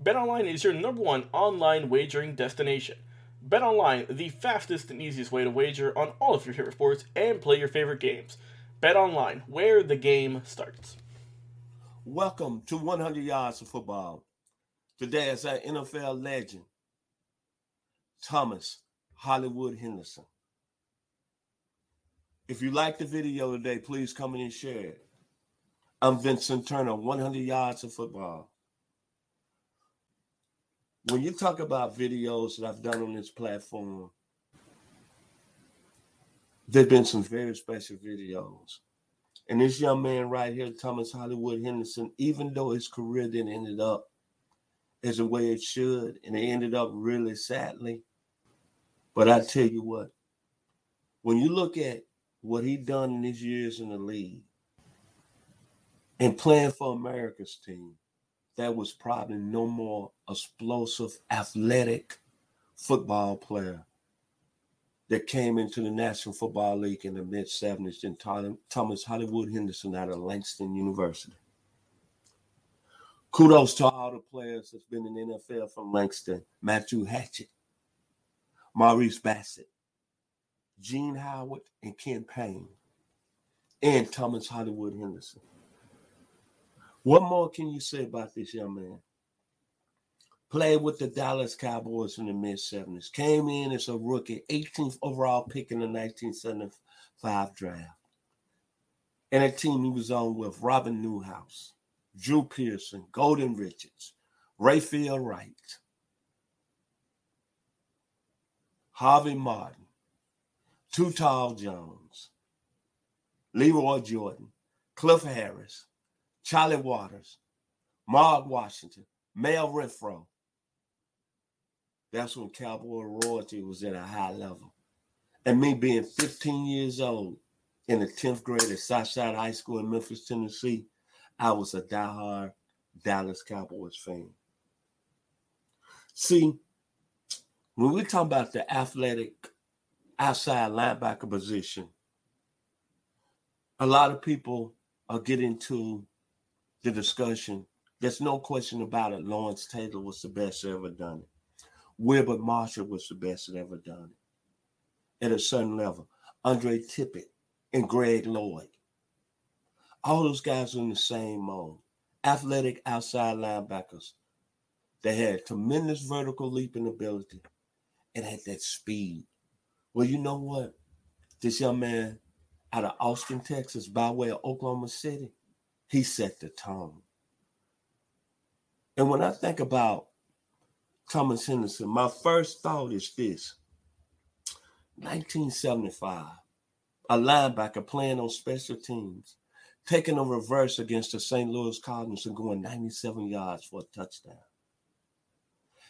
BetOnline is your #1 online wagering destination. BetOnline, the fastest and easiest way to wager on all of your favorite sports and play your favorite games. BetOnline, where the game starts. Welcome to 100 Yards of Football. Today is our NFL legend, Thomas Hollywood Henderson. If you like the video today, please come in and share it. I'm Vincent Turner, 100 Yards of Football. When you talk about videos that I've done on this platform, there have been some very special videos. And this young man right here, Thomas Hollywood Henderson, even though his career didn't end up as the way it should, and it ended up really sadly, but I tell you what, when you look at what he done in his years in the league and playing for America's team, there was probably no more explosive, athletic football player that came into the National Football League in the mid-70s than Thomas Hollywood Henderson out of Langston University. Kudos to all the players that's been in the NFL from Langston. Matthew Hatchett, Maurice Bassett, Gene Howard, and Ken Payne, and Thomas Hollywood Henderson. What more can you say about this young man? Played with the Dallas Cowboys in the mid-70s. Came in as a rookie, 18th overall pick in the 1975 draft. And a team he was on with Robin Newhouse, Drew Pearson, Golden Richards, Rafael Wright, Harvey Martin, Tutal Jones, Leroy Jordan, Cliff Harris, Charlie Waters, Mark Washington, Mel Renfro. That's when Cowboy royalty was at a high level. And me being 15 years old in the 10th grade at Southside High School in Memphis, Tennessee, I was a diehard Dallas Cowboys fan. See, when we're talking about the athletic outside linebacker position, a lot of people are getting to the discussion. There's no question about it. Lawrence Taylor was the best that ever done it. Wilber Marshall was the best that ever done it at a certain level. Andre Tippett and Greg Lloyd. All those guys are in the same mode. Athletic outside linebackers. They had tremendous vertical leaping ability and had that speed. Well, you know what? This young man out of Austin, Texas, by way of Oklahoma City, he set the tone. And when I think about Thomas Henderson, my first thought is this. 1975, a linebacker playing on special teams, taking a reverse against the St. Louis Cardinals and going 97 yards for a touchdown.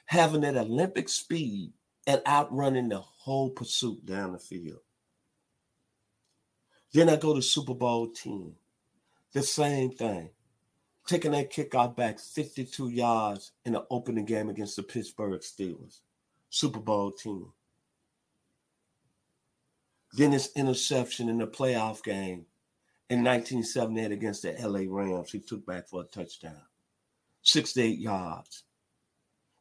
Having that Olympic speed and outrunning the whole pursuit down the field. Then I go to Super Bowl 10. The same thing. Taking that kickoff back 52 yards in the opening game against the Pittsburgh Steelers. Super Bowl 10. Then his interception in the playoff game in 1978 against the L.A. Rams. He took back for a touchdown. 68 yards.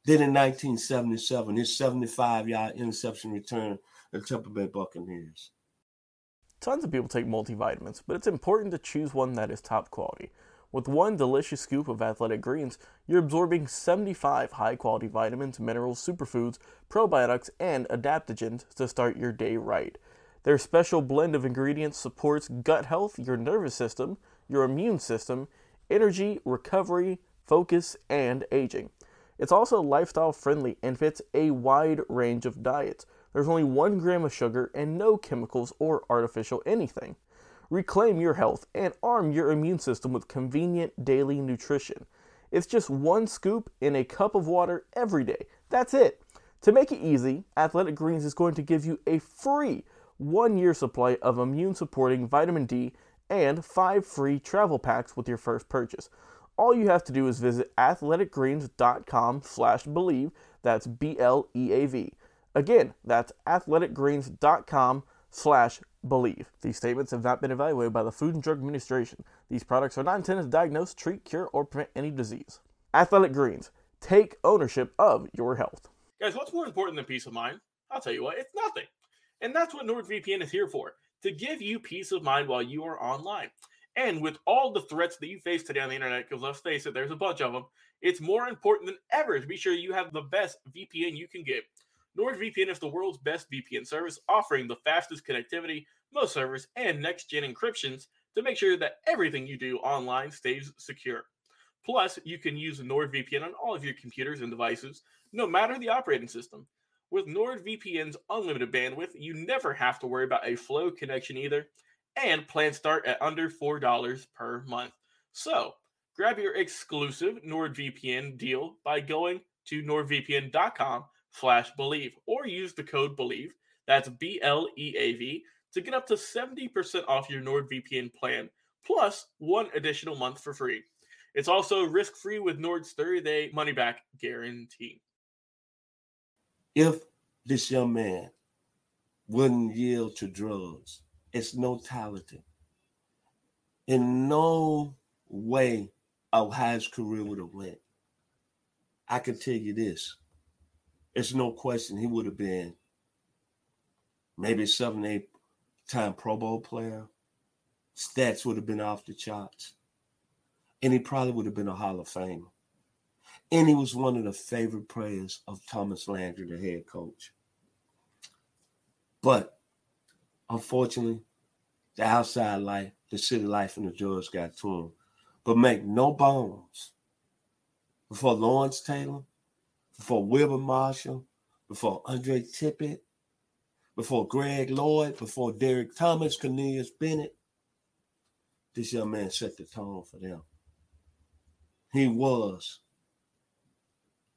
Then in 1977, his 75-yard interception return to the Tampa Bay Buccaneers. Tons of people take multivitamins, but it's important to choose one that is top quality. With one delicious scoop of Athletic Greens, you're absorbing 75 high-quality vitamins, minerals, superfoods, probiotics, and adaptogens to start your day right. Their special blend of ingredients supports gut health, your nervous system, your immune system, energy, recovery, focus, and aging. It's also lifestyle-friendly and fits a wide range of diets. There's only 1 gram of sugar and no chemicals or artificial anything. Reclaim your health and arm your immune system with convenient daily nutrition. It's just one scoop in a cup of water every day. That's it. To make it easy, Athletic Greens is going to give you a free 1-year supply of immune-supporting vitamin D and 5 free travel packs with your first purchase. All you have to do is visit athleticgreens.com/believe. That's BLEAV. Again, that's athleticgreens.com/believe. These statements have not been evaluated by the Food and Drug Administration. These products are not intended to diagnose, treat, cure, or prevent any disease. Athletic Greens, take ownership of your health. Guys, what's more important than peace of mind? I'll tell you what, it's nothing. And that's what NordVPN is here for, to give you peace of mind while you are online. And with all the threats that you face today on the internet, because let's face it, there's a bunch of them, it's more important than ever to be sure you have the best VPN you can get. NordVPN is the world's best VPN service, offering the fastest connectivity, most servers, and next-gen encryptions to make sure that everything you do online stays secure. Plus, you can use NordVPN on all of your computers and devices, no matter the operating system. With NordVPN's unlimited bandwidth, you never have to worry about a slow connection either. And plans start at under $4 per month. So grab your exclusive NordVPN deal by going to NordVPN.com/believe or use the code BELIEVE, that's BLEAV, to get up to 70% off your NordVPN plan, plus 1 additional month for free. It's also risk-free with Nord's 30-day money-back guarantee. If this young man wouldn't yield to drugs, it's no talented. In no way of how his career would have went. I can tell you this. It's no question he would have been maybe 7-8-time Pro Bowl player. Stats would have been off the charts. And he probably would have been a Hall of Famer. And he was one of the favorite players of Thomas Landry, the head coach. But unfortunately, the outside life, the city life, and the drugs got to him. But make no bones, before Lawrence Taylor, before Wilber Marshall, before Andre Tippett, before Greg Lloyd, before Derek Thomas, Cornelius Bennett, this young man set the tone for them. He was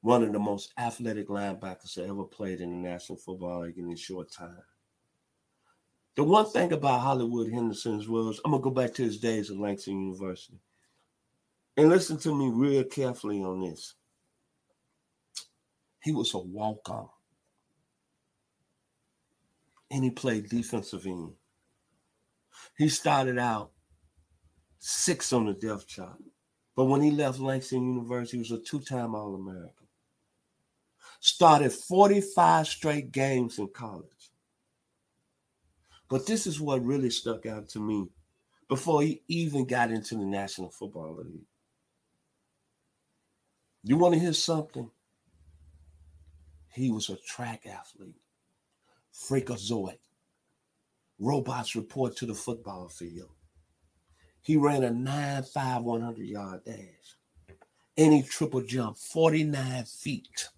one of the most athletic linebackers that ever played in the National Football League in a short time. The one thing about Hollywood Henderson as well is I'm going to go back to his days at Langston University. And listen to me real carefully on this. He was a walk-on. And he played defensive end. He started out 6 on the depth chart. But when he left Langston University, he was a 2-time All-American. Started 45 straight games in college. But this is what really stuck out to me before he even got into the National Football League. You want to hear something? He was a track athlete, freakazoid. Robots report to the football field. He ran a 9.5 100-yard dash, and he triple jumped 49 feet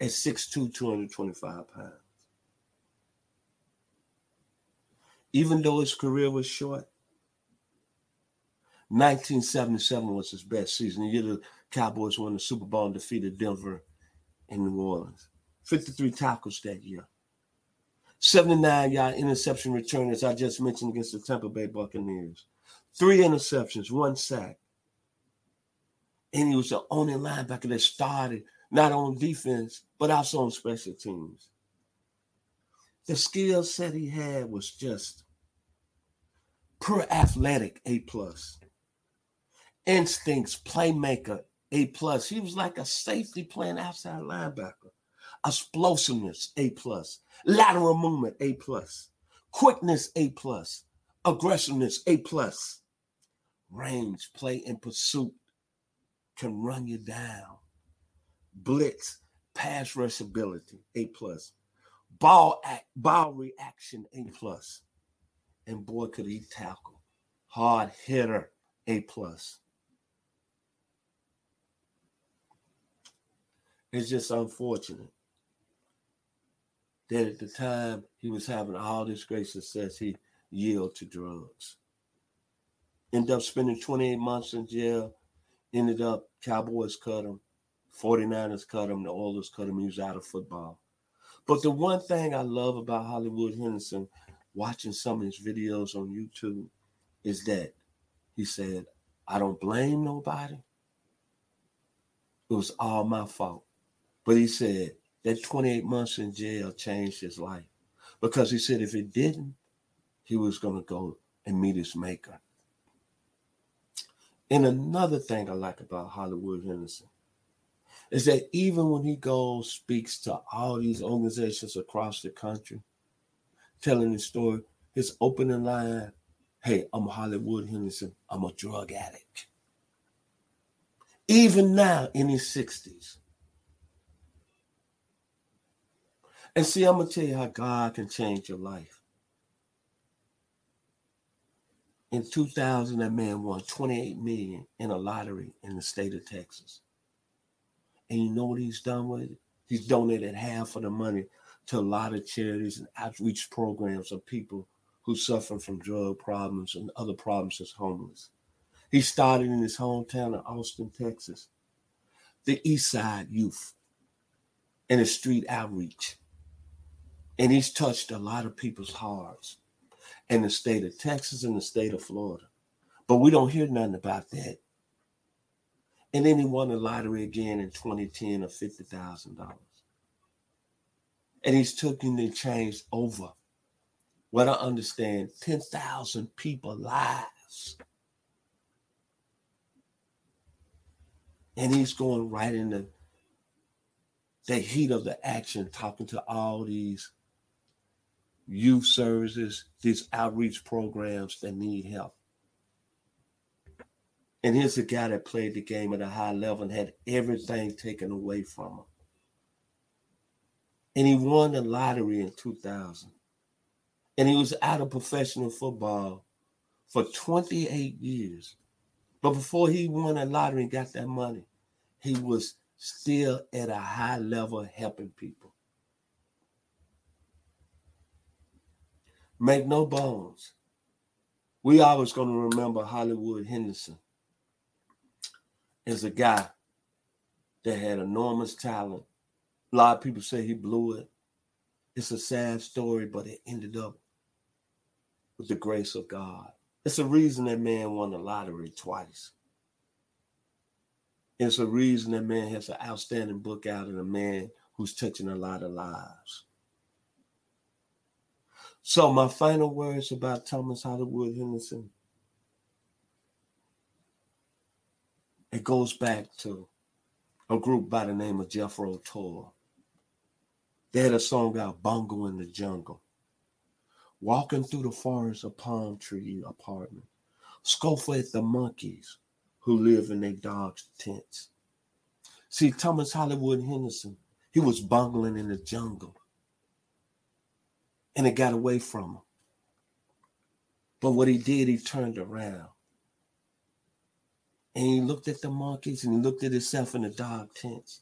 at 6'2", 225 pounds. Even though his career was short, 1977 was his best season. The year the Cowboys won the Super Bowl and defeated Denver and New Orleans. 53 tackles that year. 79-yard interception return, as I just mentioned, against the Tampa Bay Buccaneers. 3 interceptions, 1 sack. And he was the only linebacker that started not on defense, but also on special teams. The skill set he had was just pure athletic, A+. Instincts, playmaker, A+. He was like a safety playing outside linebacker. Explosiveness, A+. Lateral movement, A+. Quickness, A+. Aggressiveness, A+. Range, play, and pursuit can run you down. Blitz, pass rush ability, A+. Ball reaction, A+. And boy, could he tackle. Hard hitter, A+. It's just unfortunate that at the time he was having all this great success, he yielded to drugs. Ended up spending 28 months in jail. Ended up, Cowboys cut him. 49ers cut him. The Oilers cut him. He was out of football. But the one thing I love about Hollywood Henderson, watching some of his videos on YouTube, is that he said, I don't blame nobody. It was all my fault. But he said that 28 months in jail changed his life, because he said if it didn't, he was going to go and meet his maker. And another thing I like about Hollywood Henderson is that even when he goes, speaks to all these organizations across the country, telling his story, his opening line, hey, I'm Hollywood Henderson, I'm a drug addict. Even now in his 60s. And see, I'm going to tell you how God can change your life. In 2000, that man won $28 million in a lottery in the state of Texas. And you know what he's done with it? He's donated half of the money to a lot of charities and outreach programs of people who suffer from drug problems and other problems as homeless. He started in his hometown of Austin, Texas, the East Side Youth and a street outreach. And he's touched a lot of people's hearts in the state of Texas and the state of Florida. But we don't hear nothing about that. And then he won the lottery again in 2010 of $50,000. And he's taking the change over. What I understand, 10,000 people lives. And he's going right in the heat of the action, talking to all these youth services, these outreach programs that need help. And here's a guy that played the game at a high level and had everything taken away from him. And he won the lottery in 2000. And he was out of professional football for 28 years. But before he won a lottery and got that money, he was still at a high level helping people. Make no bones. We always going to remember Hollywood Henderson as a guy that had enormous talent. A lot of people say he blew it. It's a sad story, but it ended up with the grace of God. It's a reason that man won the lottery twice. It's a reason that man has an outstanding book out, and a man who's touching a lot of lives. So my final words about Thomas Hollywood Henderson, it goes back to a group by the name of Jethro Tull. They had a song out, Bongo in the Jungle. Walking through the forest, a palm tree apartment. Scoffed at the monkeys who live in their dogs' tents. See, Thomas Hollywood Henderson, he was bungling in the jungle. And it got away from him. But what he did, he turned around. And he looked at the monkeys and he looked at himself in the dog tents.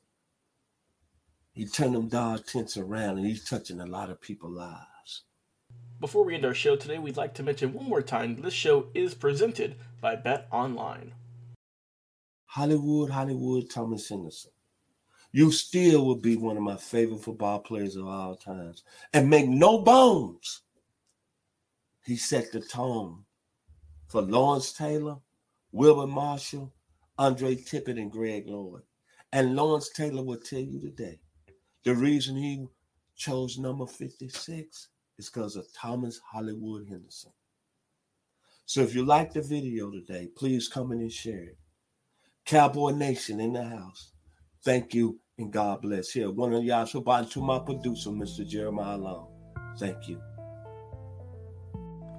He turned them dog tents around, and he's touching a lot of people's lives. Before we end our show today, we'd like to mention one more time, this show is presented by BetOnline. Hollywood Thomas Henderson. you still will be one of my favorite football players of all times. And make no bones, he set the tone for Lawrence Taylor, Wilber Marshall, Andre Tippett, and Greg Lloyd. And Lawrence Taylor will tell you today, the reason he chose number 56 is because of Thomas Hollywood Henderson. So if you like the video today, please come in and share it. Cowboy Nation in the house. Thank you and God bless. Here, 100 Yards of Football, to my producer, Mr. Jeremiah Long. Thank you.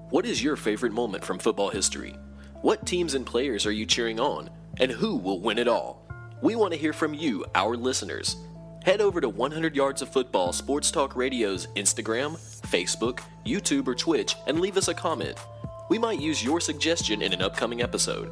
What is your favorite moment from football history? What teams and players are you cheering on? And who will win it all? We want to hear from you, our listeners. Head over to 100 Yards of Football Sports Talk Radio's Instagram, Facebook, YouTube, or Twitch and leave us a comment. We might use your suggestion in an upcoming episode.